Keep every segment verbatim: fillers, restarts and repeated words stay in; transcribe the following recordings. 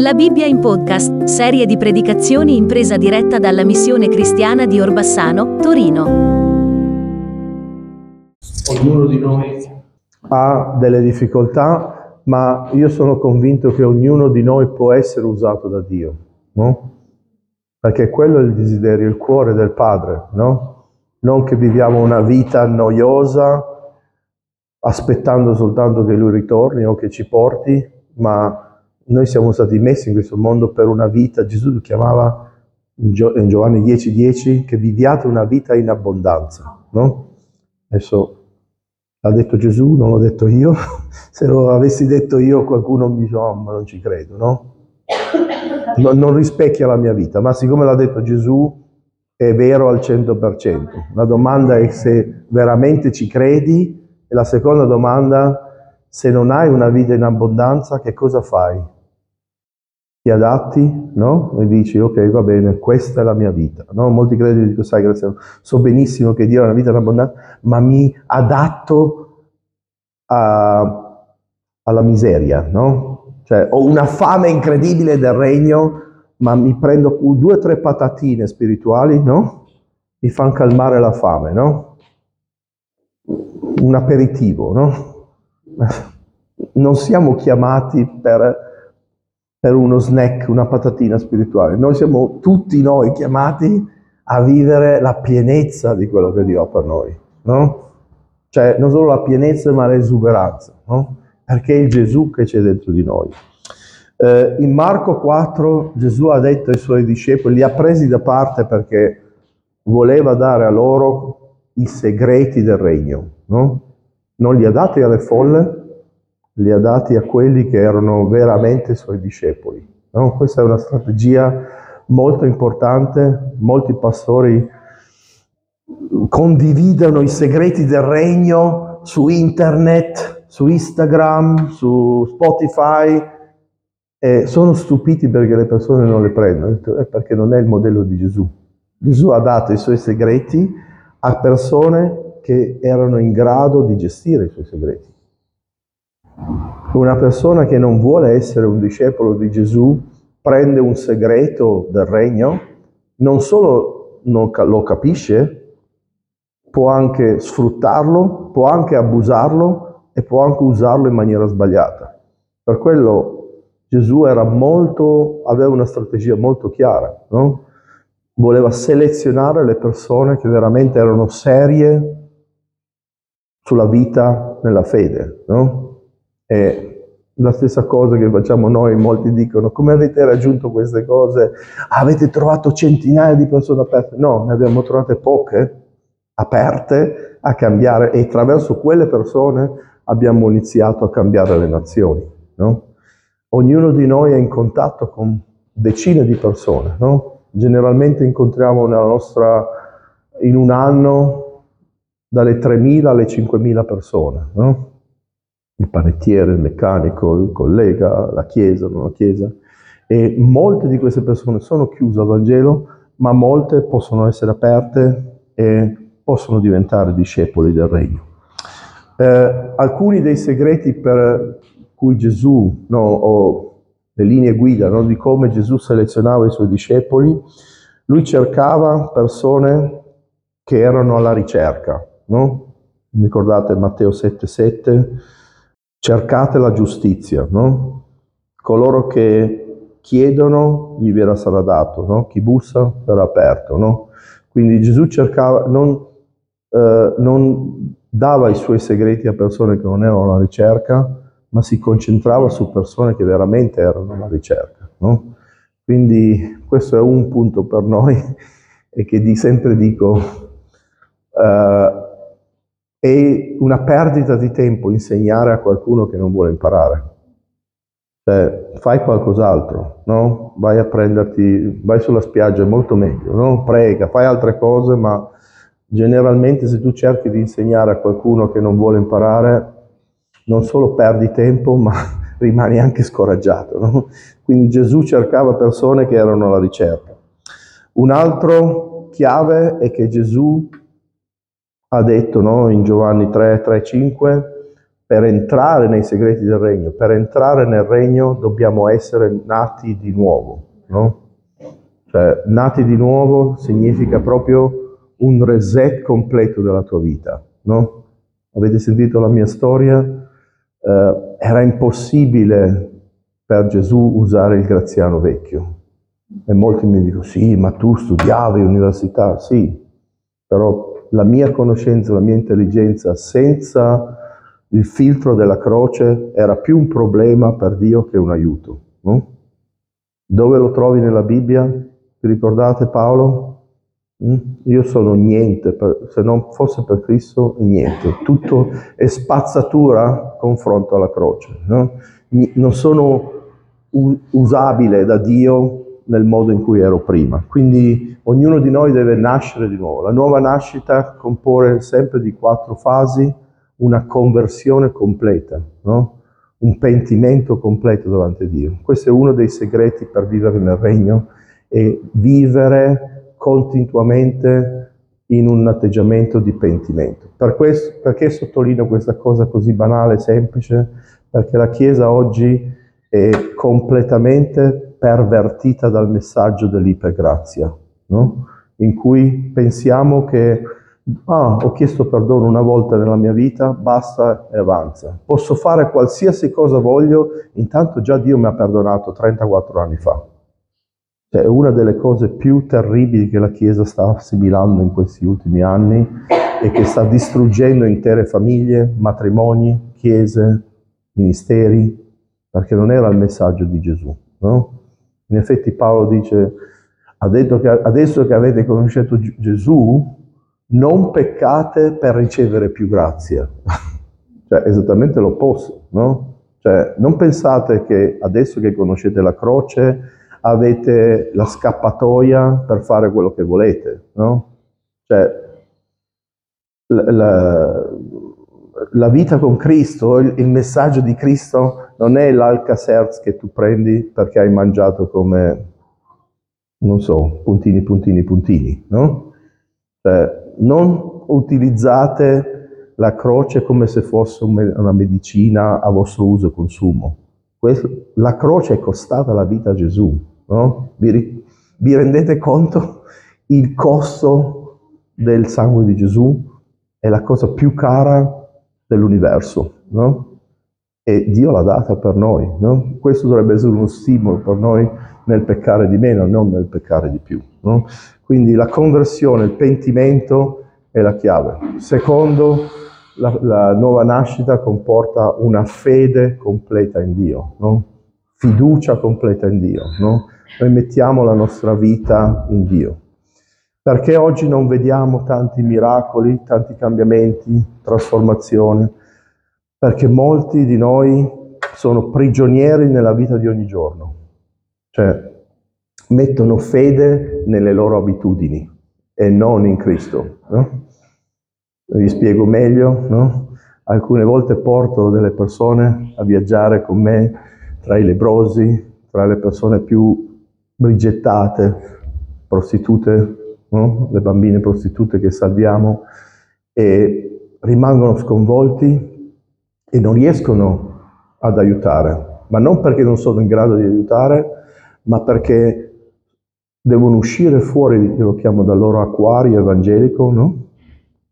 La Bibbia in podcast, serie di predicazioni in presa diretta dalla Missione Cristiana di Orbassano, Torino. Ognuno di noi ha delle difficoltà, ma io sono convinto che ognuno di noi può essere usato da Dio, no? Perché quello è il desiderio, il cuore del Padre, no? Non che viviamo una vita noiosa, aspettando soltanto che Lui ritorni o che ci porti, ma noi siamo stati messi in questo mondo per una vita. Gesù chiamava in Giovanni dieci dieci che viviate una vita in abbondanza, no? Adesso l'ha detto Gesù, non l'ho detto io. Se lo avessi detto io qualcuno mi dice, oh, ma non ci credo, no? Non, non rispecchia la mia vita, ma siccome l'ha detto Gesù è vero al cento per cento. La domanda è se veramente ci credi, e la seconda domanda, se non hai una vita in abbondanza, che cosa fai? Ti adatti, no? E dici, ok, va bene, questa è la mia vita, no? Molti credono, dico, sai, Graziano, so benissimo che Dio ha una vita in abbondanza, ma mi adatto a, alla miseria, no? Cioè, ho una fame incredibile del regno, ma mi prendo due o tre patatine spirituali, no? Mi fanno calmare la fame, no? Un aperitivo, no? Non siamo chiamati per, per uno snack, una patatina spirituale. Noi siamo tutti noi chiamati a vivere la pienezza di quello che Dio ha per noi, no? Cioè, non solo la pienezza, ma l'esuberanza, no? Perché è il Gesù che c'è dentro di noi. Eh, in Marco quattro Gesù ha detto ai Suoi discepoli, li ha presi da parte perché voleva dare a loro i segreti del regno, no? Non li ha dati alle folle, li ha dati a quelli che erano veramente Suoi discepoli, no? Questa è una strategia molto importante. Molti pastori condividono i segreti del regno su internet, su Instagram, su Spotify, e sono stupiti perché le persone non le prendono, perché non è il modello di Gesù. Gesù ha dato i Suoi segreti a persone che erano in grado di gestire i Suoi segreti. Una persona che non vuole essere un discepolo di Gesù prende un segreto del regno, non solo non lo capisce, può anche sfruttarlo, può anche abusarlo e può anche usarlo in maniera sbagliata. Per quello Gesù era molto, aveva una strategia molto chiara, no? Voleva selezionare le persone che veramente erano serie sulla vita nella fede, no? E la stessa cosa che facciamo noi, molti dicono, come avete raggiunto queste cose? Avete trovato centinaia di persone aperte? No, ne abbiamo trovate poche, aperte a cambiare, e attraverso quelle persone abbiamo iniziato a cambiare le nazioni, no? Ognuno di noi è in contatto con decine di persone, no? Generalmente incontriamo nella nostra, in un anno dalle tremila alle cinquemila persone, no? Il panettiere, il meccanico, il collega, la chiesa, non la chiesa. E molte di queste persone sono chiuse al Vangelo, ma molte possono essere aperte e possono diventare discepoli del Regno. Eh, alcuni dei segreti per cui Gesù, no, o le linee guida, no, di come Gesù selezionava i Suoi discepoli. Lui cercava persone che erano alla ricerca, no? Ricordate Matteo sette sette? Cercate la giustizia, no? Coloro che chiedono gli verrà sarà dato, no? Chi bussa sarà aperto, no? Quindi Gesù cercava, non, eh, non dava i Suoi segreti a persone che non erano alla ricerca, ma si concentrava su persone che veramente erano alla ricerca, no? Quindi questo è un punto per noi, e che di, sempre dico, uh, è una perdita di tempo insegnare a qualcuno che non vuole imparare. Cioè, fai qualcos'altro, no? Vai a prenderti, vai sulla spiaggia, è molto meglio, no? Prega, fai altre cose, ma generalmente se tu cerchi di insegnare a qualcuno che non vuole imparare, non solo perdi tempo, ma rimani anche scoraggiato, no? Quindi Gesù cercava persone che erano alla ricerca. Un altro chiave è che Gesù ha detto, no, in Giovanni tre tre cinque, Per entrare nei segreti del regno, per entrare nel regno dobbiamo essere nati di nuovo, no? Cioè, nati di nuovo significa proprio un reset completo della tua vita, no? Avete sentito la mia storia? Eh, era impossibile per Gesù usare il Graziano vecchio. E molti mi dicono, sì, ma tu studiavi all'università. Sì, però la mia conoscenza, la mia intelligenza senza il filtro della croce era più un problema per Dio che un aiuto, no? Dove lo trovi nella Bibbia? Vi ricordate Paolo? Mm? Io sono niente, per, se non fosse per Cristo, niente. Tutto è spazzatura confronto alla croce, no? Non sono usabile da Dio nel modo in cui ero prima. Quindi ognuno di noi deve nascere di nuovo. La nuova nascita compone sempre di quattro fasi, una conversione completa, no? Un pentimento completo davanti a Dio. Questo è uno dei segreti per vivere nel regno e vivere continuamente in un atteggiamento di pentimento. Per questo, perché sottolineo questa cosa così banale e semplice? Perché la Chiesa oggi è completamente pervertita dal messaggio dell'ipergrazia, no? In cui pensiamo che ah, ho chiesto perdono una volta nella mia vita, basta e avanza. Posso fare qualsiasi cosa voglio, intanto già Dio mi ha perdonato trentaquattro anni fa. Cioè, è una delle cose più terribili che la Chiesa sta assimilando in questi ultimi anni e che sta distruggendo intere famiglie, matrimoni, chiese, ministeri, perché non era il messaggio di Gesù, no? In effetti Paolo dice, ha detto che adesso che avete conosciuto Gesù, non peccate per ricevere più grazia. Cioè, esattamente l'opposto, no? Cioè, non pensate che adesso che conoscete la croce avete la scappatoia per fare quello che volete, no? Cioè, la, la, la vita con Cristo, il, il messaggio di Cristo non è l'Alka-Seltz che tu prendi perché hai mangiato come, non so, puntini, puntini, puntini, no? Cioè, non utilizzate la croce come se fosse una medicina a vostro uso e consumo. Questo, la croce è costata la vita a Gesù, no? Vi, vi rendete conto? Il costo del sangue di Gesù è la cosa più cara dell'universo, no? E Dio l'ha data per noi, no? Questo dovrebbe essere uno stimolo per noi nel peccare di meno, non nel peccare di più, no? Quindi la conversione, il pentimento è la chiave. Secondo, la, la nuova nascita comporta una fede completa in Dio, no? Fiducia completa in Dio, no? Noi mettiamo la nostra vita in Dio. Perché oggi non vediamo tanti miracoli, tanti cambiamenti, trasformazione? Perché molti di noi sono prigionieri nella vita di ogni giorno. Cioè, mettono fede nelle loro abitudini e non in Cristo, no? Vi spiego meglio, no? Alcune volte porto delle persone a viaggiare con me tra i lebbrosi, tra le persone più rigettate, prostitute, no? Le bambine prostitute che salviamo, e rimangono sconvolti e non riescono ad aiutare, ma non perché non sono in grado di aiutare, ma perché devono uscire fuori, io lo chiamo, dal loro acquario evangelico, no?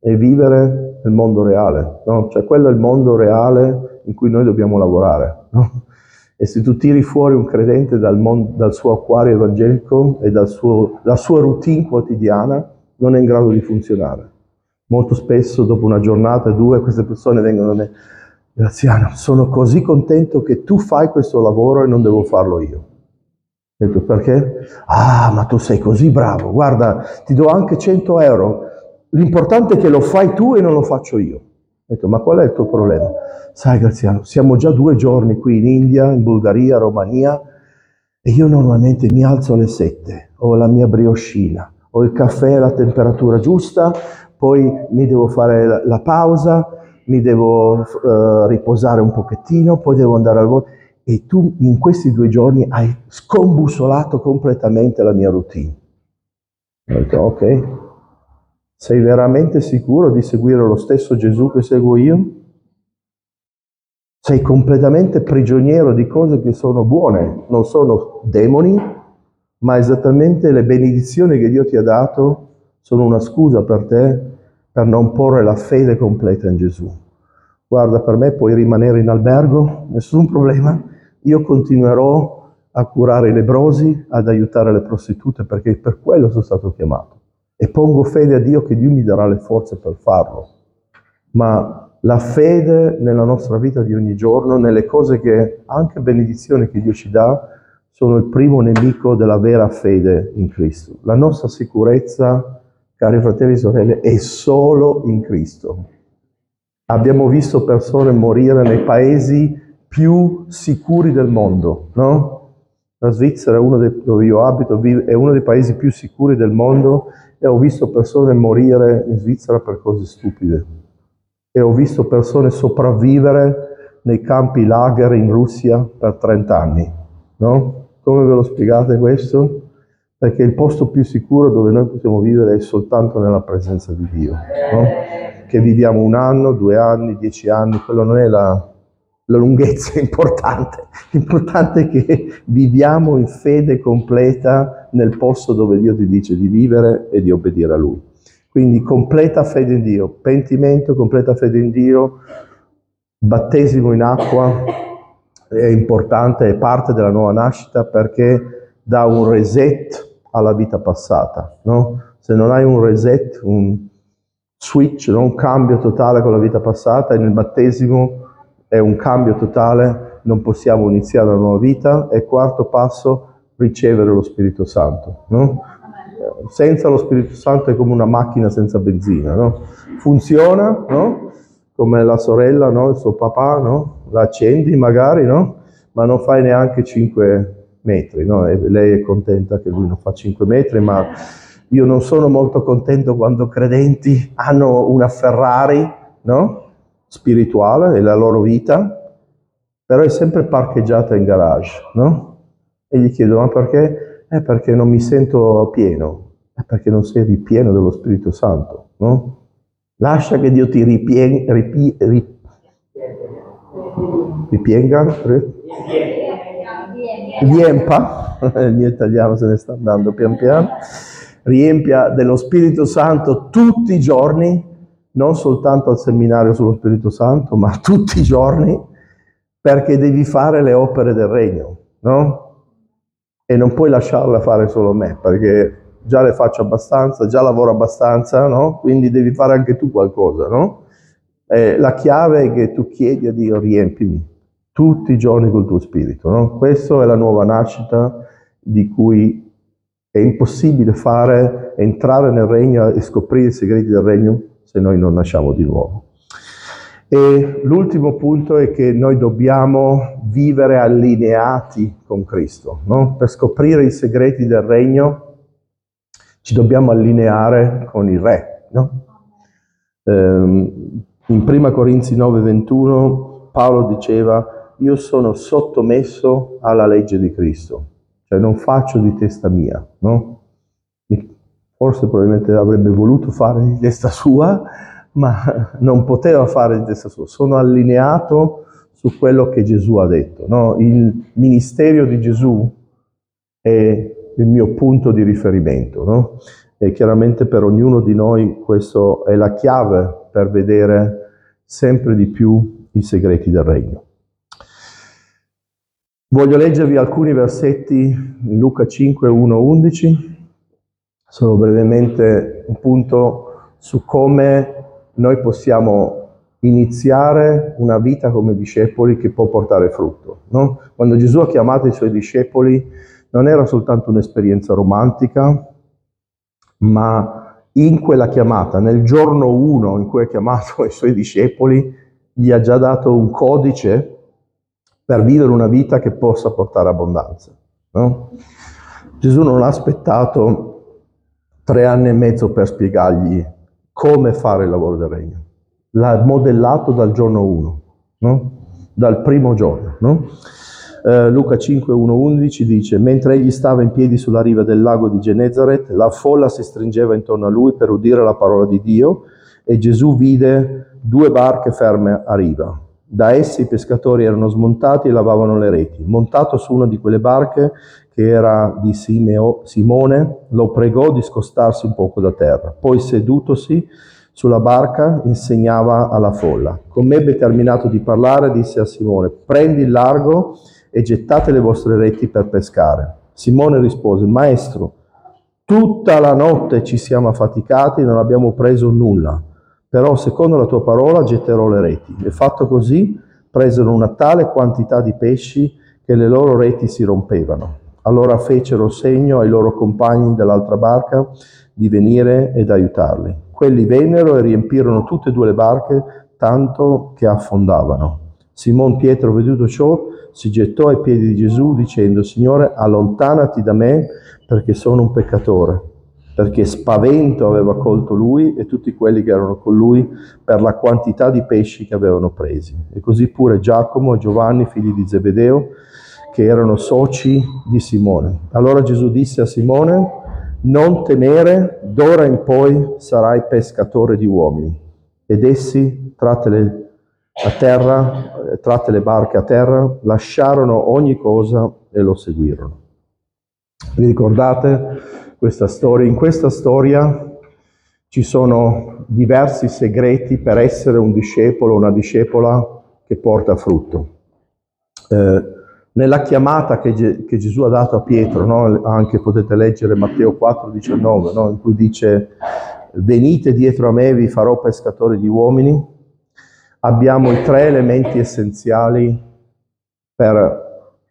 E vivere nel mondo reale, no? Cioè, quello è il mondo reale in cui noi dobbiamo lavorare, no? E se tu tiri fuori un credente dal, mon- dal suo acquario evangelico e dal suo, dalla sua routine quotidiana, non è in grado di funzionare. Molto spesso, dopo una giornata o due, queste persone vengono da me, Graziano, sono così contento che tu fai questo lavoro e non devo farlo io. Ho detto, perché? Ah, ma tu sei così bravo, guarda, ti do anche cento euro, l'importante è che lo fai tu e non lo faccio io. Ho detto, ma qual è il tuo problema? Sai Graziano, siamo già due giorni qui in India, in Bulgaria, Romania, e io normalmente mi alzo alle sette, ho la mia brioscina, ho il caffè alla temperatura giusta, poi mi devo fare la pausa, mi devo eh, riposare un pochettino, poi devo andare al voto. E tu in questi due giorni hai scombussolato completamente la mia routine. Ho detto, ok, sei veramente sicuro di seguire lo stesso Gesù che seguo io? Sei completamente prigioniero di cose che sono buone, non sono demoni, ma esattamente le benedizioni che Dio ti ha dato sono una scusa per te per non porre la fede completa in Gesù. Guarda, per me puoi rimanere in albergo, nessun problema, io continuerò a curare i lebbrosi, ad aiutare le prostitute, perché per quello sono stato chiamato. E pongo fede a Dio che Dio mi darà le forze per farlo. Ma la fede nella nostra vita di ogni giorno, nelle cose che, anche benedizioni che Dio ci dà, sono il primo nemico della vera fede in Cristo. La nostra sicurezza, cari fratelli e sorelle, è solo in Cristo. Abbiamo visto persone morire nei paesi più sicuri del mondo, no? La Svizzera, uno dei, dove io abito, è uno dei paesi più sicuri del mondo e ho visto persone morire in Svizzera per cose stupide. E ho visto persone sopravvivere nei campi lager in Russia per trent'anni, no? Come ve lo spiegate questo? Perché il posto più sicuro dove noi possiamo vivere è soltanto nella presenza di Dio, no? Che viviamo un anno, due anni, dieci anni, quello non è la, la lunghezza importante. L'importante è che viviamo in fede completa nel posto dove Dio ti dice di vivere e di obbedire a Lui. Quindi completa fede in Dio, pentimento, completa fede in Dio, battesimo in acqua è importante, è parte della nuova nascita perché dà un reset alla vita passata, no? Se non hai un reset, un switch, no? Un cambio totale con la vita passata, e nel battesimo è un cambio totale, non possiamo iniziare una nuova vita. E quarto passo, ricevere lo Spirito Santo, no? Senza lo Spirito Santo è come una macchina senza benzina, no? Funziona, no? Come la sorella, no? Il suo papà, no? La accendi magari, no? Ma non fai neanche cinque metri, no? E lei è contenta che lui non fa cinque metri, ma io non sono molto contento quando credenti hanno una Ferrari, no? Spirituale, è la loro vita, però è sempre parcheggiata in garage, no? E gli chiedo, ma perché? È perché non mi sento pieno, è perché non sei ripieno dello Spirito Santo, no? Lascia che Dio ti ripien- ripi- rip- ripienga, rip- riempa, il mio italiano se ne sta andando pian piano, riempia dello Spirito Santo tutti i giorni, non soltanto al seminario sullo Spirito Santo, ma tutti i giorni, perché devi fare le opere del Regno, no? E non puoi lasciarla fare solo me, perché già le faccio abbastanza, già lavoro abbastanza, no? Quindi devi fare anche tu qualcosa, no? Eh, la chiave è che tu chiedi a Dio, riempimi tutti i giorni col tuo spirito, no? Questa è la nuova nascita di cui è impossibile fare, entrare nel regno e scoprire i segreti del regno se noi non nasciamo di nuovo. E l'ultimo punto è che noi dobbiamo vivere allineati con Cristo, no? Per scoprire i segreti del Regno ci dobbiamo allineare con il Re, no? Ehm, in Prima Corinzi nove ventuno Paolo diceva: io sono sottomesso alla legge di Cristo, cioè non faccio di testa mia, no? Forse probabilmente avrebbe voluto fare di testa sua, ma non poteva fare di testa sua. Sono allineato su quello che Gesù ha detto, no? Il ministero di Gesù è il mio punto di riferimento, no? E chiaramente per ognuno di noi questo è la chiave per vedere sempre di più i segreti del Regno. Voglio leggervi alcuni versetti, Luca cinque, uno, undici, sono brevemente un punto su come noi possiamo iniziare una vita come discepoli che può portare frutto, no? Quando Gesù ha chiamato i suoi discepoli non era soltanto un'esperienza romantica, ma in quella chiamata, nel giorno uno in cui ha chiamato i suoi discepoli, gli ha già dato un codice per vivere una vita che possa portare abbondanza, no? Gesù non ha aspettato tre anni e mezzo per spiegargli come fare il lavoro del Regno. L'ha modellato dal giorno uno, no? Dal primo giorno, no? Eh, Luca cinque, uno, undici dice: mentre egli stava in piedi sulla riva del lago di Genezaret, la folla si stringeva intorno a lui per udire la parola di Dio, e Gesù vide due barche ferme a riva. Da essi i pescatori erano smontati e lavavano le reti. Montato su una di quelle barche, che era di Simeo, Simone, lo pregò di scostarsi un poco da terra. Poi, sedutosi sulla barca, insegnava alla folla. Con me ebbe terminato di parlare, disse a Simone: prendi il largo e gettate le vostre reti per pescare. Simone rispose: maestro, tutta la notte ci siamo affaticati e non abbiamo preso nulla. Però secondo la tua parola getterò le reti. E fatto così, presero una tale quantità di pesci che le loro reti si rompevano. Allora fecero segno ai loro compagni dell'altra barca di venire ed aiutarli. Quelli vennero e riempirono tutte e due le barche, tanto che affondavano. Simon Pietro, veduto ciò, si gettò ai piedi di Gesù dicendo: Signore, allontanati da me, perché sono un peccatore. Perché spavento aveva colto lui e tutti quelli che erano con lui per la quantità di pesci che avevano presi. E così pure Giacomo e Giovanni, figli di Zebedeo, che erano soci di Simone. Allora Gesù disse a Simone: non temere, d'ora in poi sarai pescatore di uomini. Ed essi, tratte le, a terra, tratte le barche a terra, lasciarono ogni cosa e lo seguirono. Vi ricordate questa storia? In questa storia ci sono diversi segreti per essere un discepolo, una discepola che porta frutto. Eh, nella chiamata che, Ge- che Gesù ha dato a Pietro, no? Anche potete leggere Matteo quattro diciannove, no? In cui dice: venite dietro a me, vi farò pescatori di uomini. Abbiamo i tre elementi essenziali per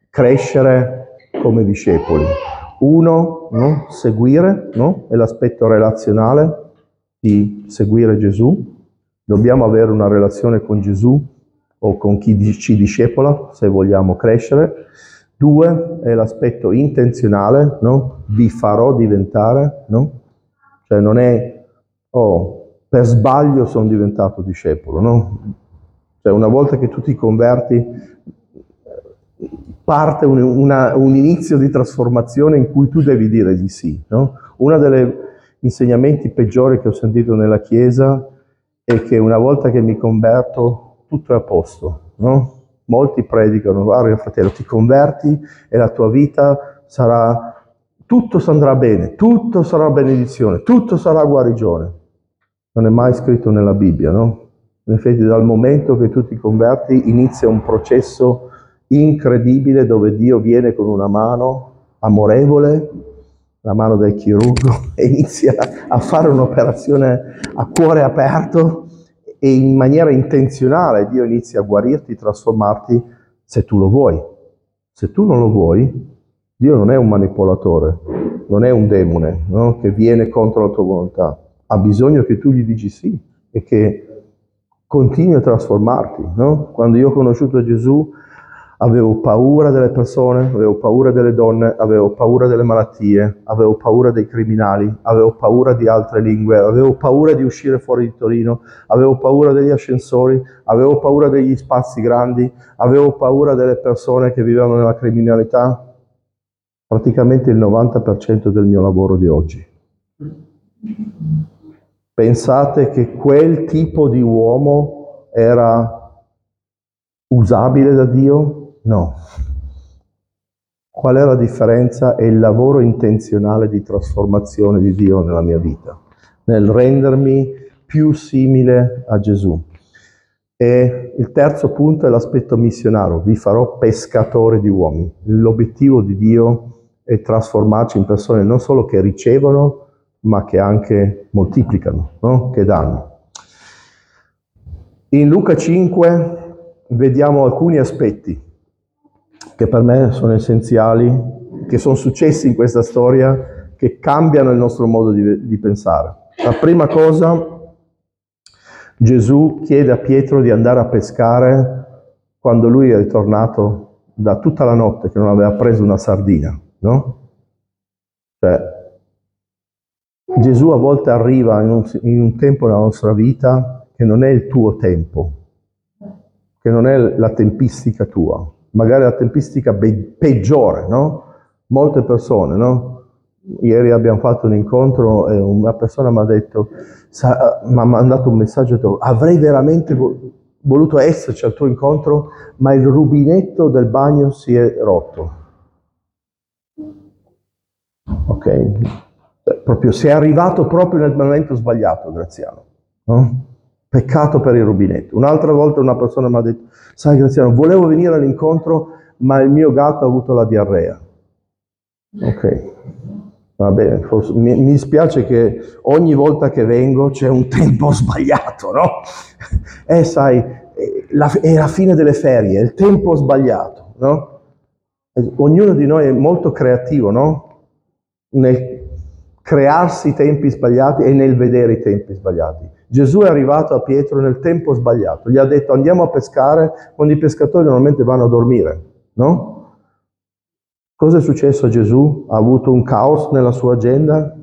crescere come discepoli. Uno, no? seguire, no? è l'aspetto relazionale di seguire Gesù. Dobbiamo avere una relazione con Gesù o con chi ci discepola se vogliamo crescere. Due, è l'aspetto intenzionale, no? vi farò diventare, no? cioè non è oh, per sbaglio sono diventato discepolo, no? Cioè una volta che tu ti converti parte un, una, un inizio di trasformazione in cui tu devi dire di sì, no? Uno degli insegnamenti peggiori che ho sentito nella Chiesa è che una volta che mi converto tutto è a posto, no? Molti predicano: guarda fratello, ti converti e la tua vita sarà, tutto andrà bene, tutto sarà benedizione, tutto sarà guarigione. Non è mai scritto nella Bibbia, no? In effetti dal momento che tu ti converti inizia un processo incredibile dove Dio viene con una mano amorevole, la mano del chirurgo, e inizia a fare un'operazione a cuore aperto e in maniera intenzionale Dio inizia a guarirti, trasformarti se tu lo vuoi. Se tu non lo vuoi, Dio non è un manipolatore, non è un demone, no? che viene contro la tua volontà. Ha bisogno che tu gli dici sì e che continui a trasformarti, no? Quando io ho conosciuto Gesù avevo paura delle persone, avevo paura delle donne, avevo paura delle malattie, avevo paura dei criminali, avevo paura di altre lingue, avevo paura di uscire fuori di Torino, avevo paura degli ascensori, avevo paura degli spazi grandi, avevo paura delle persone che vivevano nella criminalità. Praticamente il novanta per cento del mio lavoro di oggi. Pensate che quel tipo di uomo era usabile da Dio? No. Qual è la differenza? È il lavoro intenzionale di trasformazione di Dio nella mia vita, nel rendermi più simile a Gesù. E il terzo punto è l'aspetto missionario: vi farò pescatori di uomini. L'obiettivo di Dio è trasformarci in persone non solo che ricevono, ma che anche moltiplicano, no? che danno. In Luca cinque vediamo alcuni aspetti che per me sono essenziali, che sono successi in questa storia, che cambiano il nostro modo di, di pensare. La prima cosa, Gesù chiede a Pietro di andare a pescare quando lui è ritornato da tutta la notte che non aveva preso una sardina, no? Cioè, Gesù a volte arriva in un, in un tempo della nostra vita che non è il tuo tempo, che non è la tempistica tua, magari la tempistica be- peggiore, no? Molte persone, no? Ieri abbiamo fatto un incontro e una persona mi ha detto, mi ha mandato un messaggio, avrei veramente voluto esserci al tuo incontro, ma il rubinetto del bagno si è rotto. Ok, proprio sei arrivato proprio nel momento sbagliato, Graziano, no? Peccato per il rubinetto. Un'altra volta una persona mi ha detto: sai Graziano, volevo venire all'incontro, ma il mio gatto ha avuto la diarrea. Ok, va bene, forse, mi, mi spiace che ogni volta che vengo c'è un tempo sbagliato, no? Eh, sai, la, è la fine delle ferie, il tempo sbagliato, no? Ognuno di noi è molto creativo, no? Nel crearsi i tempi sbagliati e nel vedere i tempi sbagliati. Gesù è arrivato a Pietro nel tempo sbagliato, gli ha detto andiamo a pescare quando i pescatori normalmente vanno a dormire, no? Cosa è successo a Gesù? Ha avuto un caos nella sua agenda?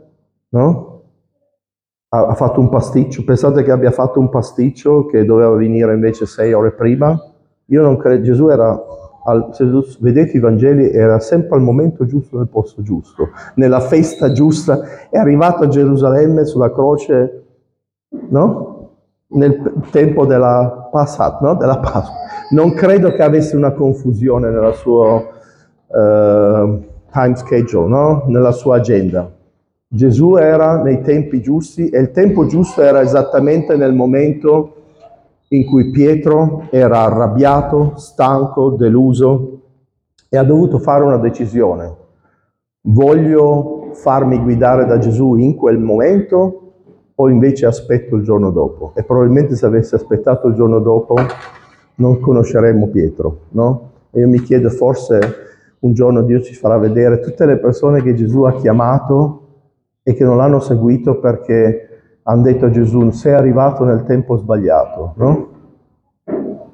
No? Ha, ha fatto un pasticcio? Pensate che abbia fatto un pasticcio che doveva venire invece sei ore prima? Io non credo. Gesù era, al, se vedete i Vangeli, era sempre al momento giusto, nel posto giusto, nella festa giusta. È arrivato a Gerusalemme sulla croce, no? Nel tempo della Passat, no? Della Pasqua. Non credo che avesse una confusione nella sua... Uh, time schedule, no? Nella sua agenda. Gesù era nei tempi giusti e il tempo giusto era esattamente nel momento in cui Pietro era arrabbiato, stanco, deluso e ha dovuto fare una decisione. Voglio farmi guidare da Gesù in quel momento o invece aspetto il giorno dopo? E probabilmente se avesse aspettato il giorno dopo non conosceremmo Pietro, no? E io mi chiedo, forse un giorno Dio ci farà vedere tutte le persone che Gesù ha chiamato e che non l'hanno seguito perché hanno detto a Gesù: sei arrivato nel tempo sbagliato, no?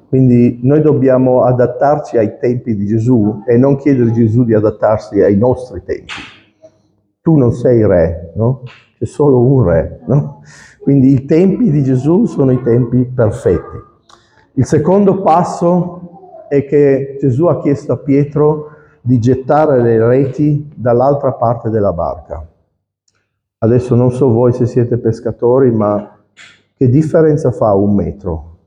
Quindi noi dobbiamo adattarci ai tempi di Gesù e non chiedere a Gesù di adattarsi ai nostri tempi. Tu non sei re, no? C'è solo un re, no? Quindi i tempi di Gesù sono i tempi perfetti. Il secondo passo è che Gesù ha chiesto a Pietro di gettare le reti dall'altra parte della barca. Adesso non so voi se siete pescatori, ma che differenza fa un metro?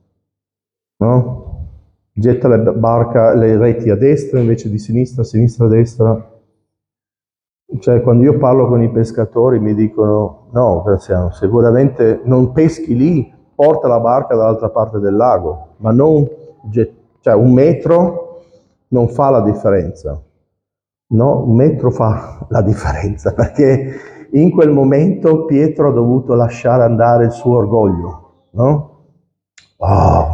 No? Getta le barca, le reti a destra invece di sinistra, sinistra a destra. Cioè, quando io parlo con i pescatori mi dicono: no, Graziano, sicuramente non peschi lì, porta la barca dall'altra parte del lago, ma non get- cioè un metro non fa la differenza, no? Un metro fa la differenza, perché in quel momento Pietro ha dovuto lasciare andare il suo orgoglio, no? Oh,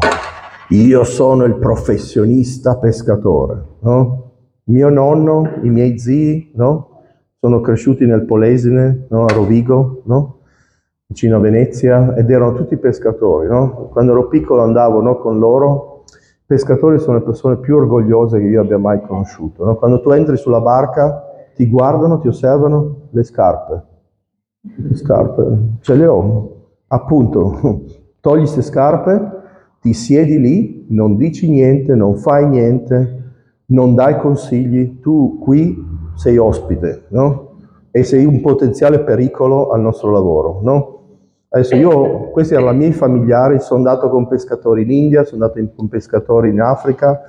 io sono il professionista pescatore, no? Mio nonno, i miei zii, no? Sono cresciuti nel Polesine, no? A Rovigo, no? Vicino a Venezia, ed erano tutti pescatori, no? Quando ero piccolo andavo, no, con loro. I pescatori sono le persone più orgogliose che io abbia mai conosciuto, no? Quando tu entri sulla barca, ti guardano, ti osservano le scarpe. Le scarpe, ce le ho, appunto. Togli queste scarpe, ti siedi lì, non dici niente, non fai niente, non dai consigli. Tu qui sei ospite, no? E sei un potenziale pericolo al nostro lavoro, no? Adesso io, questi erano i miei familiari, sono andato con pescatori in India, sono andato con pescatori in Africa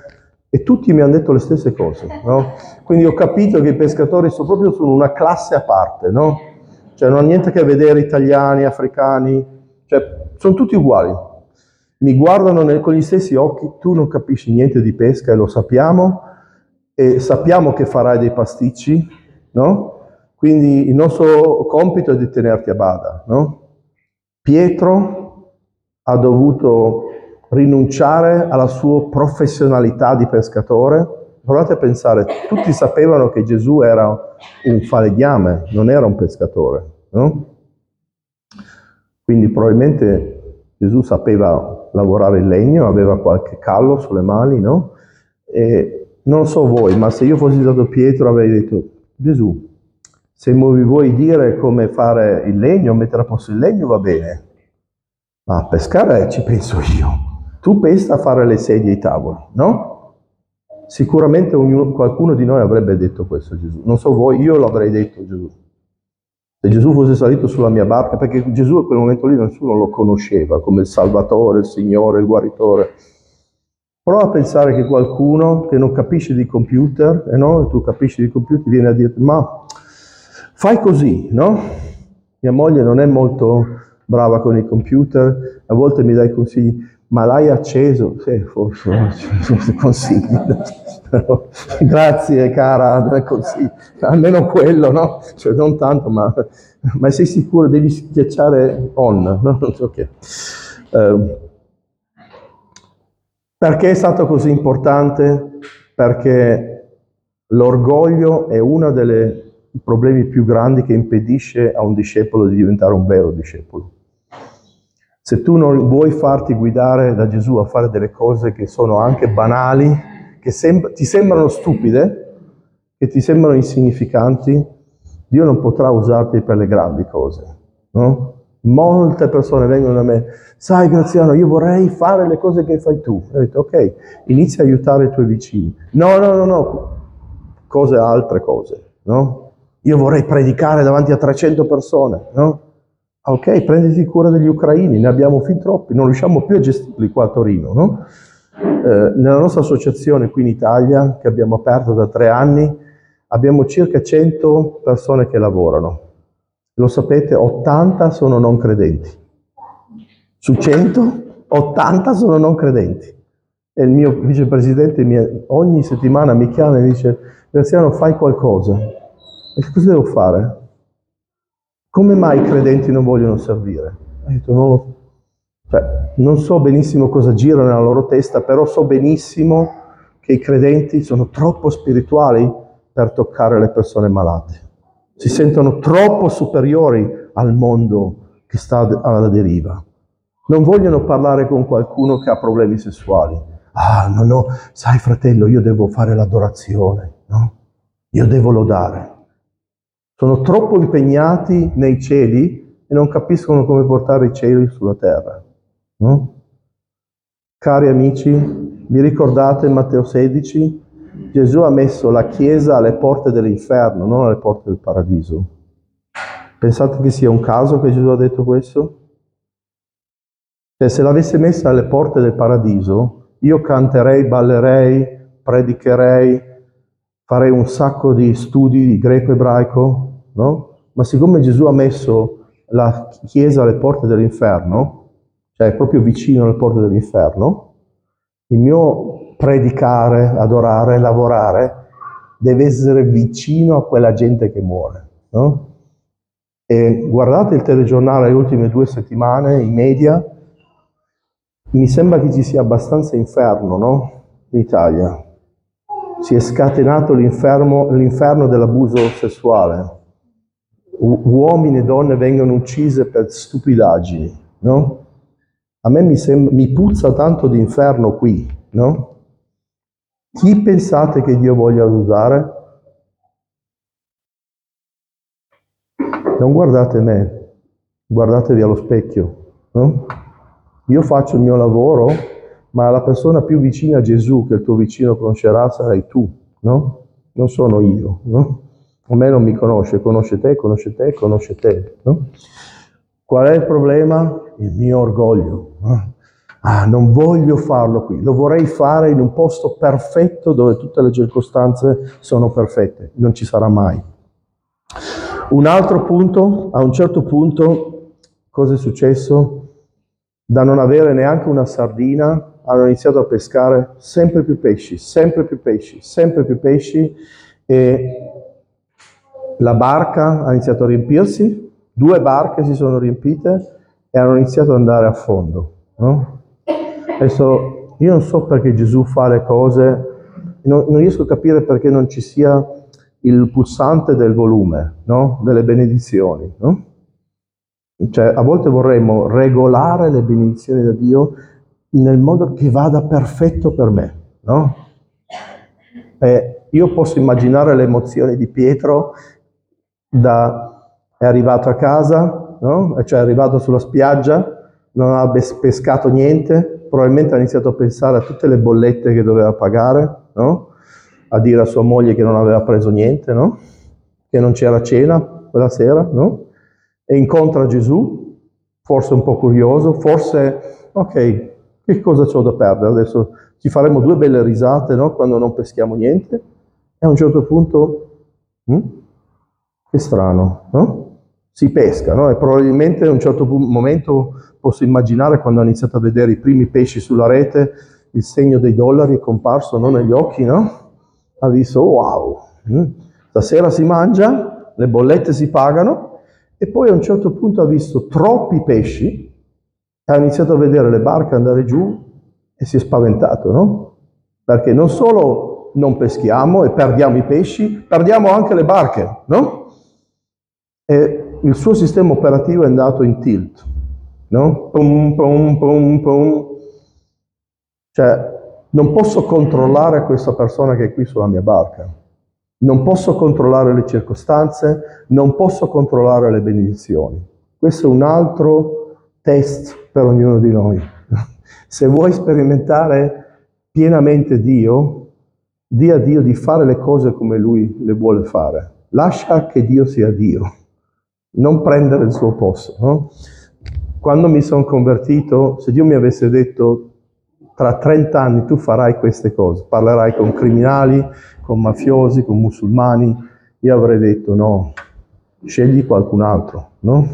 e tutti mi hanno detto le stesse cose, no? Quindi ho capito che i pescatori sono proprio sono una classe a parte, no? Cioè non ha niente a che vedere italiani, africani, cioè sono tutti uguali. Mi guardano nel, con gli stessi occhi, tu non capisci niente di pesca e lo sappiamo, e sappiamo che farai dei pasticci, no? Quindi il nostro compito è di tenerti a bada, no? Pietro ha dovuto rinunciare alla sua professionalità di pescatore. Provate a pensare, tutti sapevano che Gesù era un falegname, non era un pescatore, no? Quindi probabilmente Gesù sapeva lavorare il legno, aveva qualche callo sulle mani, no? E non so voi, ma se io fossi stato Pietro avrei detto: Gesù, se mi vuoi dire come fare il legno, mettere a posto il legno va bene, ma a pescare ci penso io. Tu pensa a fare le sedie e i tavoli, no? Sicuramente ognuno, qualcuno di noi avrebbe detto questo a Gesù. Non so voi, io l'avrei detto a Gesù. Se Gesù fosse salito sulla mia barca, perché Gesù a quel momento lì nessuno lo conosceva come il Salvatore, il Signore, il Guaritore. Prova a pensare che qualcuno che non capisce di computer, e eh no, tu capisci di computer, viene a dire, ma fai così, no? Mia moglie non è molto brava con i computer, a volte mi dai consigli, ma l'hai acceso? Sì, forse, consigli. Però, grazie cara, del consiglio. Almeno quello, no? Cioè, non tanto, ma, ma sei sicuro? Devi schiacciare on, no? Okay. Eh, perché è stato così importante? Perché l'orgoglio è uno dei problemi più grandi che impedisce a un discepolo di diventare un vero discepolo. Se tu non vuoi farti guidare da Gesù a fare delle cose che sono anche banali, che sem- ti sembrano stupide, che ti sembrano insignificanti, Dio non potrà usarti per le grandi cose, no? Molte persone vengono da me, sai Graziano, io vorrei fare le cose che fai tu. E ho detto, ok, inizia a aiutare i tuoi vicini. No, no, no, no, cose altre cose, no? Io vorrei predicare davanti a trecento persone, no? Ok, prenditi cura degli ucraini, ne abbiamo fin troppi, non riusciamo più a gestirli qua a Torino, no? Eh, nella nostra associazione qui in Italia, che abbiamo aperto da tre anni, abbiamo circa cento persone che lavorano. Lo sapete, ottanta sono non credenti. Su cento, ottanta sono non credenti. E il mio vicepresidente mi, ogni settimana mi chiama e dice, Graziano, fai qualcosa. E cosa devo fare? Come mai i credenti non vogliono servire? Ho detto, non lo... cioè, non so benissimo cosa gira nella loro testa, però so benissimo che i credenti sono troppo spirituali per toccare le persone malate. Si sentono troppo superiori al mondo che sta alla deriva. Non vogliono parlare con qualcuno che ha problemi sessuali. Ah, no, no, sai fratello, io devo fare l'adorazione, no? Io devo lodare. Sono troppo impegnati nei cieli e non capiscono come portare i cieli sulla terra. No? Cari amici, vi ricordate Matteo sedici? Gesù ha messo la Chiesa alle porte dell'inferno, non alle porte del paradiso. Pensate che sia un caso che Gesù ha detto questo? Cioè, se l'avesse messa alle porte del paradiso, io canterei, ballerei, predicherei, farei un sacco di studi di greco-ebraico, no? Ma siccome Gesù ha messo la Chiesa alle porte dell'inferno, cioè è proprio vicino alle porte dell'inferno, il mio predicare, adorare, lavorare deve essere vicino a quella gente che muore, no? E guardate il telegiornale le ultime due settimane, i media, mi sembra che ci sia abbastanza inferno, no? In Italia si è scatenato l'inferno, l'inferno dell'abuso sessuale. Uomini e donne vengono uccise per stupidaggini, no? A me mi, sem- mi puzza tanto di inferno qui, no? Chi pensate che Dio voglia usare? Non guardate me, guardatevi allo specchio, no? Io faccio il mio lavoro, ma la persona più vicina a Gesù che il tuo vicino conoscerà sarai tu, no? Non sono io, no? A me non mi conosce, conosce te, conosce te, conosce te, no? Qual è il problema? Il mio orgoglio. No? Ah, non voglio farlo qui, lo vorrei fare in un posto perfetto dove tutte le circostanze sono perfette, non ci sarà mai. Un altro punto, a un certo punto, cosa è successo? Da non avere neanche una sardina, hanno iniziato a pescare sempre più pesci, sempre più pesci, sempre più pesci e... La barca ha iniziato a riempirsi, due barche si sono riempite e hanno iniziato ad andare a fondo. No? Adesso io non so perché Gesù fa le cose, non, non riesco a capire perché non ci sia il pulsante del volume, no? Delle benedizioni. No? Cioè, a volte vorremmo regolare le benedizioni da Dio nel modo che vada perfetto per me. No? E io posso immaginare le emozioni di Pietro. Da, è arrivato a casa, no? Cioè è arrivato sulla spiaggia, non ha pescato niente, probabilmente ha iniziato a pensare a tutte le bollette che doveva pagare, no? A dire a sua moglie che non aveva preso niente, no? Che non c'era cena quella sera, no? e incontra Gesù, forse un po' curioso, forse, ok, che cosa c'ho da perdere adesso? Ci faremo due belle risate, no? Quando non peschiamo niente. E a un certo punto, hm? Che strano, no? Si pesca, no? E probabilmente a un certo momento, posso immaginare, quando ho iniziato a vedere i primi pesci sulla rete, il segno dei dollari è comparso, no? Negli occhi, no? Ha visto, wow, hm? Stasera si mangia, le bollette si pagano, e poi a un certo punto ha visto troppi pesci, ha iniziato a vedere le barche andare giù e si è spaventato, no? Perché non solo non peschiamo e perdiamo i pesci, perdiamo anche le barche, no? E il suo sistema operativo è andato in tilt, no? Pum, pum, pum, pum. Cioè, non posso controllare questa persona che è qui sulla mia barca. Non posso controllare le circostanze, non posso controllare le benedizioni. Questo è un altro test per ognuno di noi. Se vuoi sperimentare pienamente Dio, di a Dio di fare le cose come Lui le vuole fare. Lascia che Dio sia Dio, non prendere il suo posto. No? Quando mi sono convertito, se Dio mi avesse detto tra trenta anni tu farai queste cose, parlerai con criminali, con mafiosi, con musulmani, io avrei detto no, scegli qualcun altro, no?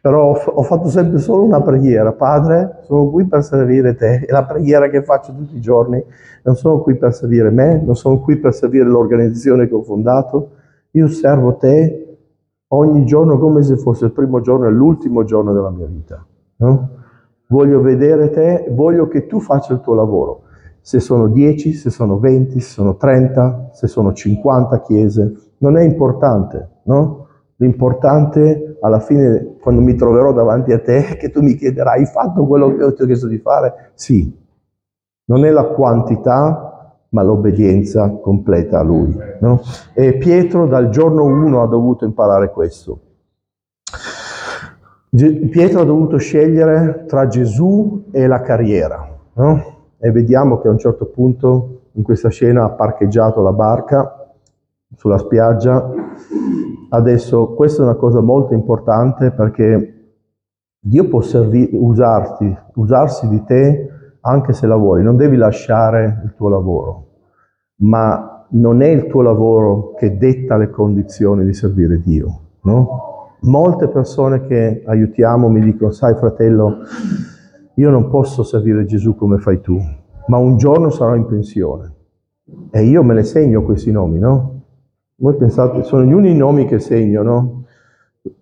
Però ho fatto sempre solo una preghiera: Padre, sono qui per servire te, è la preghiera che faccio tutti i giorni, non sono qui per servire me, non sono qui per servire l'organizzazione che ho fondato, io servo te ogni giorno come se fosse il primo giorno e l'ultimo giorno della mia vita, no? Voglio vedere te, voglio che tu faccia il tuo lavoro. Se sono dieci, se sono venti, se sono trenta, se sono cinquanta chiese, non è importante, no? L'importante, alla fine, quando mi troverò davanti a te, è che tu mi chiederai: hai fatto quello che ti ho chiesto di fare? Sì. Non è la quantità, ma l'obbedienza completa a Lui, no? E Pietro dal giorno uno ha dovuto imparare questo. Pietro ha dovuto scegliere tra Gesù e la carriera, no? E vediamo che a un certo punto in questa scena ha parcheggiato la barca sulla spiaggia. Adesso questa è una cosa molto importante, perché Dio può servi- usarti, usarsi di te anche se lavori, non devi lasciare il tuo lavoro, ma non è il tuo lavoro che detta le condizioni di servire Dio, no? Molte persone che aiutiamo mi dicono: sai fratello, io non posso servire Gesù come fai tu, ma un giorno sarò in pensione. E io me ne segno questi nomi, no? Voi pensate, sono gli unici nomi che segno, no?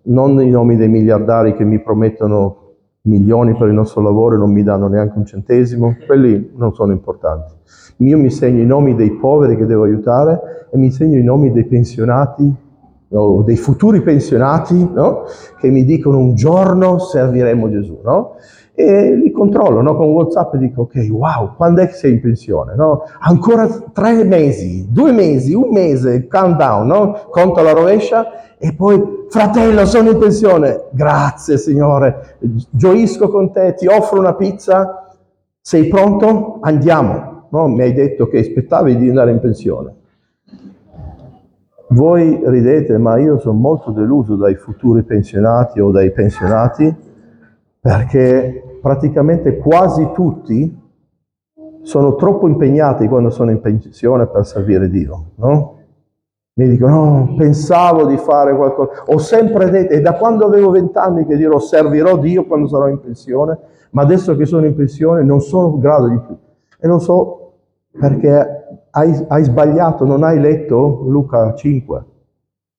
Non i nomi dei miliardari che mi promettono milioni per il nostro lavoro e non mi danno neanche un centesimo, quelli non sono importanti. Io mi segno i nomi dei poveri che devo aiutare e mi segno i nomi dei pensionati, o dei futuri pensionati, no? Che mi dicono: un giorno serviremo Gesù, no? E li controllo, no? Con WhatsApp e dico: ok, wow, quando è che sei in pensione? No? Ancora tre mesi, due mesi, un mese, countdown, no? Conto alla rovescia e poi: fratello, sono in pensione, grazie Signore, gioisco con te, ti offro una pizza, sei pronto? Andiamo, no? Mi hai detto che aspettavi di andare in pensione. Voi ridete, ma io sono molto deluso dai futuri pensionati o dai pensionati, perché praticamente quasi tutti sono troppo impegnati quando sono in pensione per servire Dio, no? Mi dicono: no, pensavo di fare qualcosa, ho sempre detto, e da quando avevo vent'anni che dirò: servirò Dio quando sarò in pensione, ma adesso che sono in pensione non sono in grado di più. E lo so perché... Hai, hai sbagliato, non hai letto Luca cinque,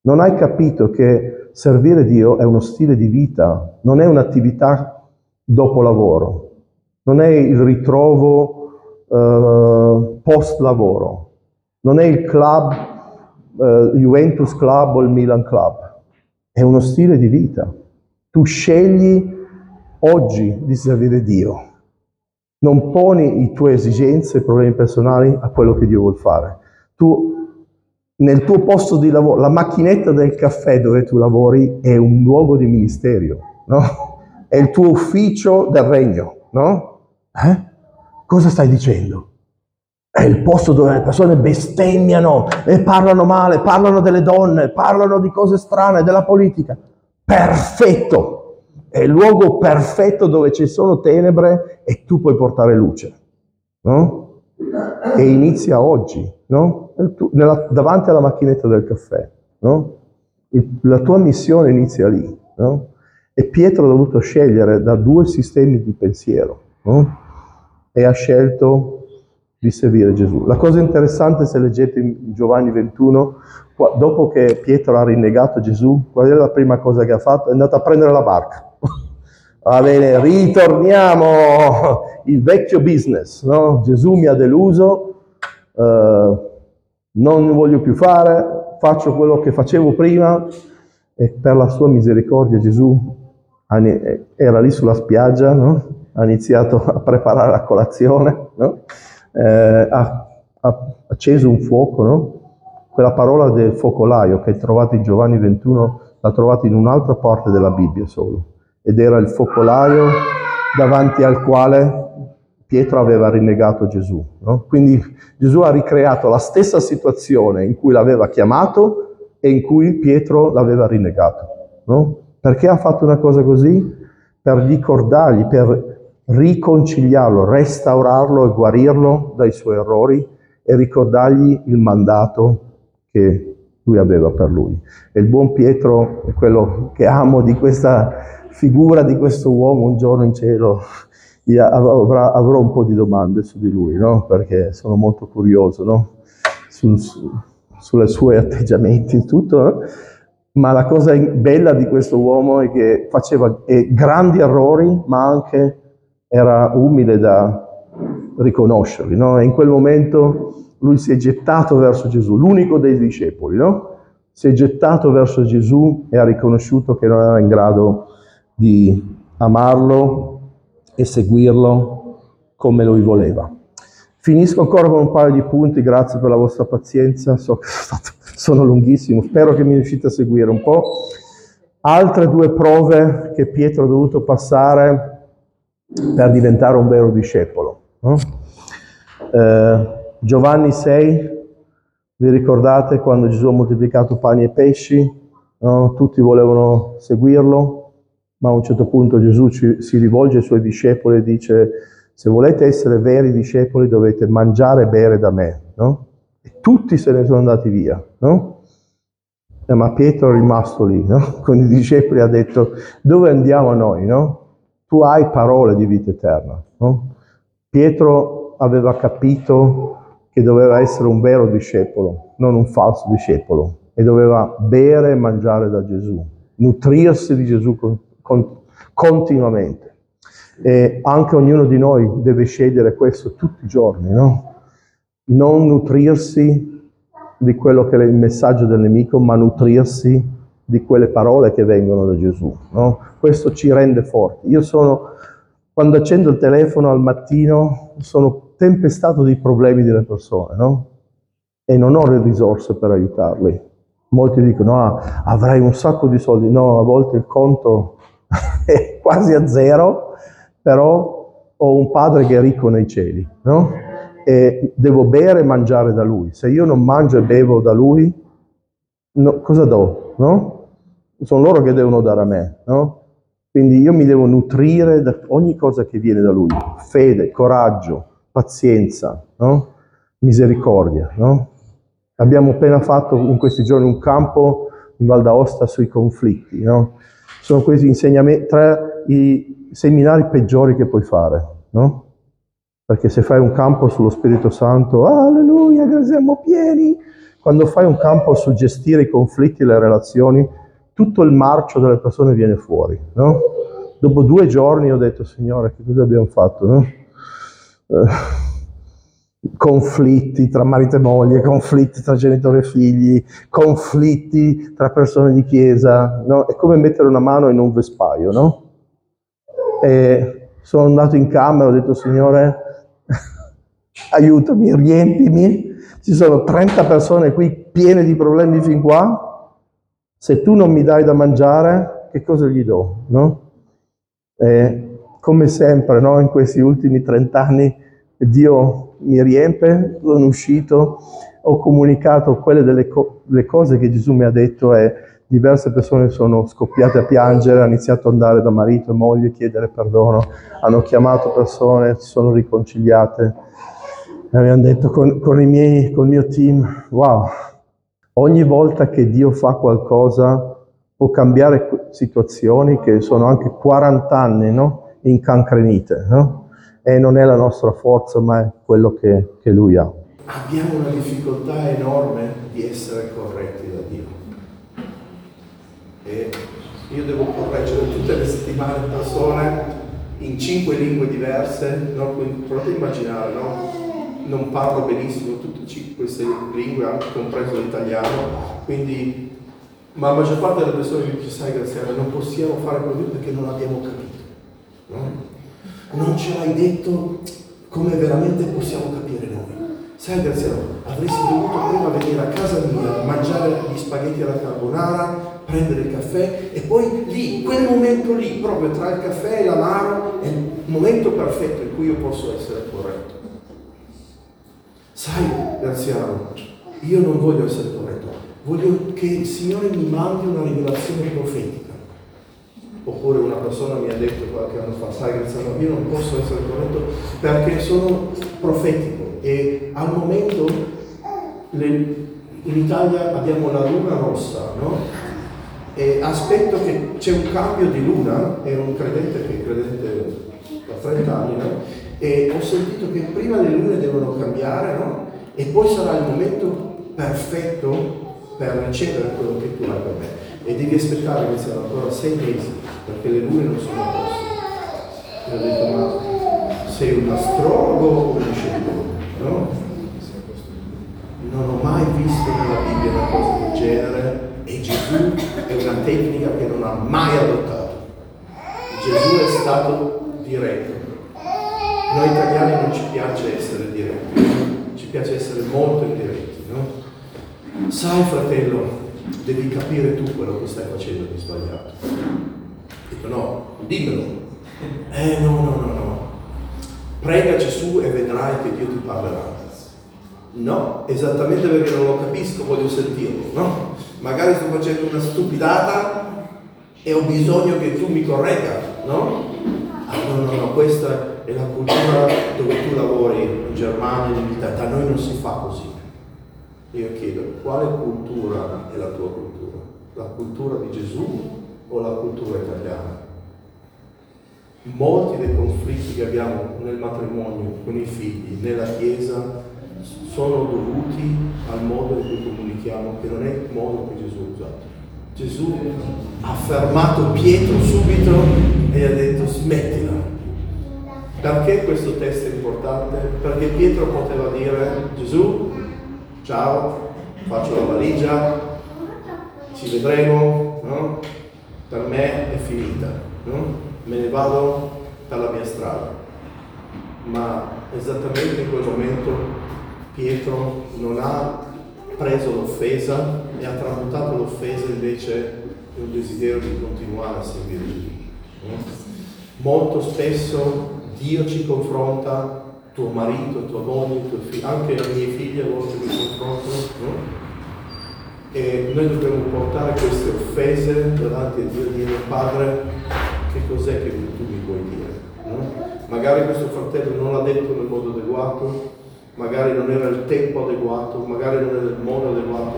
non hai capito che servire Dio è uno stile di vita, non è un'attività dopo lavoro, non è il ritrovo eh, post lavoro, non è il club, eh, Juventus Club o il Milan Club, è uno stile di vita. Tu scegli oggi di servire Dio. Non poni le tue esigenze, i problemi personali a quello che Dio vuol fare. Tu, nel tuo posto di lavoro, la macchinetta del caffè dove tu lavori è un luogo di ministero, no? È il tuo ufficio del regno, no? Eh? Cosa stai dicendo? È il posto dove le persone bestemmiano e parlano male, parlano delle donne, parlano di cose strane, della politica. perfetto, è il luogo perfetto dove ci sono tenebre e tu puoi portare luce, no? E inizia oggi, no? Nella, davanti alla macchinetta del caffè, no? Il, la tua missione inizia lì, no? E Pietro ha dovuto scegliere da due sistemi di pensiero, no? E ha scelto di servire Gesù. La cosa interessante, se leggete in Giovanni ventuno, dopo che Pietro ha rinnegato Gesù, qual è la prima cosa che ha fatto? È andato a prendere la barca. Va bene, ritorniamo, il vecchio business, no? Gesù mi ha deluso, eh, non voglio più fare, faccio quello che facevo prima. E per la sua misericordia Gesù era lì sulla spiaggia, no? Ha iniziato a preparare la colazione, no? eh, ha, ha acceso un fuoco, no? Quella parola del focolaio che trovate in Giovanni ventuno, la trovate in un'altra parte della Bibbia solo, ed era il focolaio davanti al quale Pietro aveva rinnegato Gesù, no? Quindi Gesù ha ricreato la stessa situazione in cui l'aveva chiamato e in cui Pietro l'aveva rinnegato, no? Perché ha fatto una cosa così? Per ricordargli, per riconciliarlo, restaurarlo e guarirlo dai suoi errori e ricordargli il mandato che lui aveva per lui. E il buon Pietro è quello che amo di questa figura, di questo uomo. Un giorno in cielo io avrà, avrò un po' di domande su di lui, no? Perché sono molto curioso, no? Sul, su, sulle sue atteggiamenti, tutto, no? Ma la cosa bella di questo uomo è che faceva eh, grandi errori, ma anche era umile da riconoscerli, no? E in quel momento lui si è gettato verso Gesù, l'unico dei discepoli, no? Si è gettato verso Gesù e ha riconosciuto che non era in grado di amarlo e seguirlo come lui voleva. Finisco ancora con un paio di punti, grazie per la vostra pazienza, so che sono lunghissimo, spero che mi riuscite a seguire un po'. Altre due prove che Pietro ha dovuto passare per diventare un vero discepolo. Eh, Giovanni sei, vi ricordate quando Gesù ha moltiplicato pani e pesci? No? Tutti volevano seguirlo, ma a un certo punto Gesù ci, si rivolge ai suoi discepoli e dice: se volete essere veri discepoli dovete mangiare e bere da me. No? E tutti se ne sono andati via, no? Eh, ma Pietro è rimasto lì, no? Con i discepoli ha detto: dove andiamo noi, no? Tu hai parole di vita eterna, no? Pietro aveva capito che doveva essere un vero discepolo, non un falso discepolo, e doveva bere e mangiare da Gesù, nutrirsi di Gesù con, con, continuamente. E anche ognuno di noi deve scegliere questo tutti i giorni, no? Non nutrirsi di quello che è il messaggio del nemico, ma nutrirsi di quelle parole che vengono da Gesù, no? Questo ci rende forti. Io sono, quando accendo il telefono al mattino, sono tempestato di problemi delle persone, no? E non ho le risorse per aiutarli. Molti dicono: ah, avrai un sacco di soldi. No, a volte il conto è quasi a zero, però ho un padre che è ricco nei cieli, no? E devo bere e mangiare da lui. Se io non mangio e bevo da lui, no, cosa do, no? Sono loro che devono dare a me, no? Quindi io mi devo nutrire da ogni cosa che viene da lui: fede, coraggio, pazienza, no? Misericordia, no? Abbiamo appena fatto in questi giorni un campo in Val d'Aosta sui conflitti, no? Sono questi insegnamenti, tra i seminari peggiori che puoi fare, no? Perché se fai un campo sullo Spirito Santo, alleluia, che siamo pieni. Quando fai un campo su gestire i conflitti e le relazioni, tutto il marcio delle persone viene fuori, no? Dopo due giorni ho detto: Signore, che cosa abbiamo fatto, no? Eh, conflitti tra marito e moglie, conflitti tra genitori e figli, conflitti tra persone di chiesa, no? È come mettere una mano in un vespaio, no? E sono andato in camera, ho detto: Signore, aiutami, riempimi, ci sono trenta persone qui piene di problemi fin qua. Se tu non mi dai da mangiare, che cosa gli do, no? E come sempre, no? In questi ultimi trent'anni Dio mi riempie, sono uscito, ho comunicato quelle delle co- le cose che Gesù mi ha detto, e diverse persone sono scoppiate a piangere, hanno iniziato ad andare da marito e moglie a chiedere perdono, hanno chiamato persone, si sono riconciliate. E abbiamo detto con, con i miei, col mio team, wow, ogni volta che Dio fa qualcosa può cambiare situazioni che sono anche quaranta anni, no? Incancrenite, no? E non è la nostra forza, ma è quello che, che Lui ha. Abbiamo una difficoltà enorme di essere corretti da Dio. E io devo correggere tutte le settimane persone in cinque lingue diverse, no? Quindi provate a immaginare, no? Non parlo benissimo tutte queste lingue, anche compreso l'italiano, quindi, ma la maggior parte delle persone mi dice, sai Graziano, non possiamo fare così perché non abbiamo capito, no? Non ce l'hai detto come veramente possiamo capire noi. Sai Graziano, avresti dovuto prima venire a casa mia, mangiare gli spaghetti alla carbonara, prendere il caffè e poi lì, quel momento lì, proprio tra il caffè e l'amaro, è il momento perfetto in cui io posso essere corretto. Sai Graziano, io non voglio essere corretto, voglio che il Signore mi mandi una rivelazione profetica. Oppure una persona mi ha detto qualche anno fa, sai Graziano, io non posso essere corretto perché sono profetico e al momento le, in Italia abbiamo la luna rossa, no? E aspetto che c'è un cambio di luna, ero un credente che è credente da trenta anni, no? E ho sentito che prima le lune devono cambiare, no? E poi sarà il momento perfetto per ricevere quello che tu hai per me. E devi aspettare che siano ancora sei mesi, perché le lune non sono a posto. E ho detto, ma sei un astrologo o un discepolo? No? Non ho mai visto nella Bibbia una cosa del genere, e Gesù è una tecnica che non ha mai adottato. Gesù è stato diretto. Noi italiani non ci piace essere diretti, ci piace essere molto indiretti, no? Sai fratello, devi capire tu quello che stai facendo di sbagliato. Ho detto no, dimmelo. Eh no, no, no, no. Prega Gesù e vedrai che Dio ti parlerà. No, esattamente perché non lo capisco, voglio sentirlo, no? Magari sto facendo una stupidata e ho bisogno che tu mi corregga, no? Ah no, no, no, questa è la cultura dove tu lavori, in Germania, in Italia, da noi non si fa così. Io chiedo, quale cultura è la tua cultura? La cultura di Gesù o la cultura italiana? Molti dei conflitti che abbiamo nel matrimonio, con i figli, nella Chiesa, sono dovuti al modo in cui comunichiamo, che non è il modo che Gesù ha usato. Gesù ha fermato Pietro subito e ha detto smettila. Perché questo testo è importante? Perché Pietro poteva dire, Gesù, ciao, faccio la valigia, ci vedremo, no? Per me è finita, no? Me ne vado per la mia strada. Ma esattamente in quel momento Pietro non ha preso l'offesa e ha tramutato l'offesa invece in un desiderio di continuare a servire Dio, no? Molto spesso Dio ci confronta, tuo marito, tua moglie, tuo figlio, anche le mie figlie a volte mi confrontano, no? E noi dobbiamo portare queste offese davanti a Dio e dire, Padre, che cos'è che tu mi vuoi dire, no? Magari questo fratello non l'ha detto nel modo adeguato, magari non era il tempo adeguato, magari non era il modo adeguato,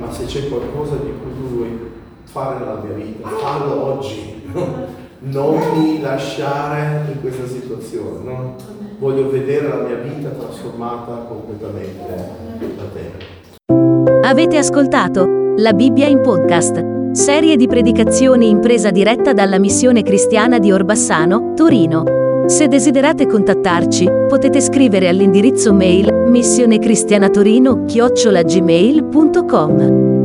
ma se c'è qualcosa di cui tu vuoi fare nella mia vita, fallo oggi, no? Non mi lasciare in questa situazione, no? Voglio vedere la mia vita trasformata completamente da te. Avete ascoltato La Bibbia in podcast, serie di predicazioni in presa diretta dalla Missione Cristiana di Orbassano, Torino. Se desiderate contattarci, potete scrivere all'indirizzo mail missionecristianatorino chiocciola gmail punto com.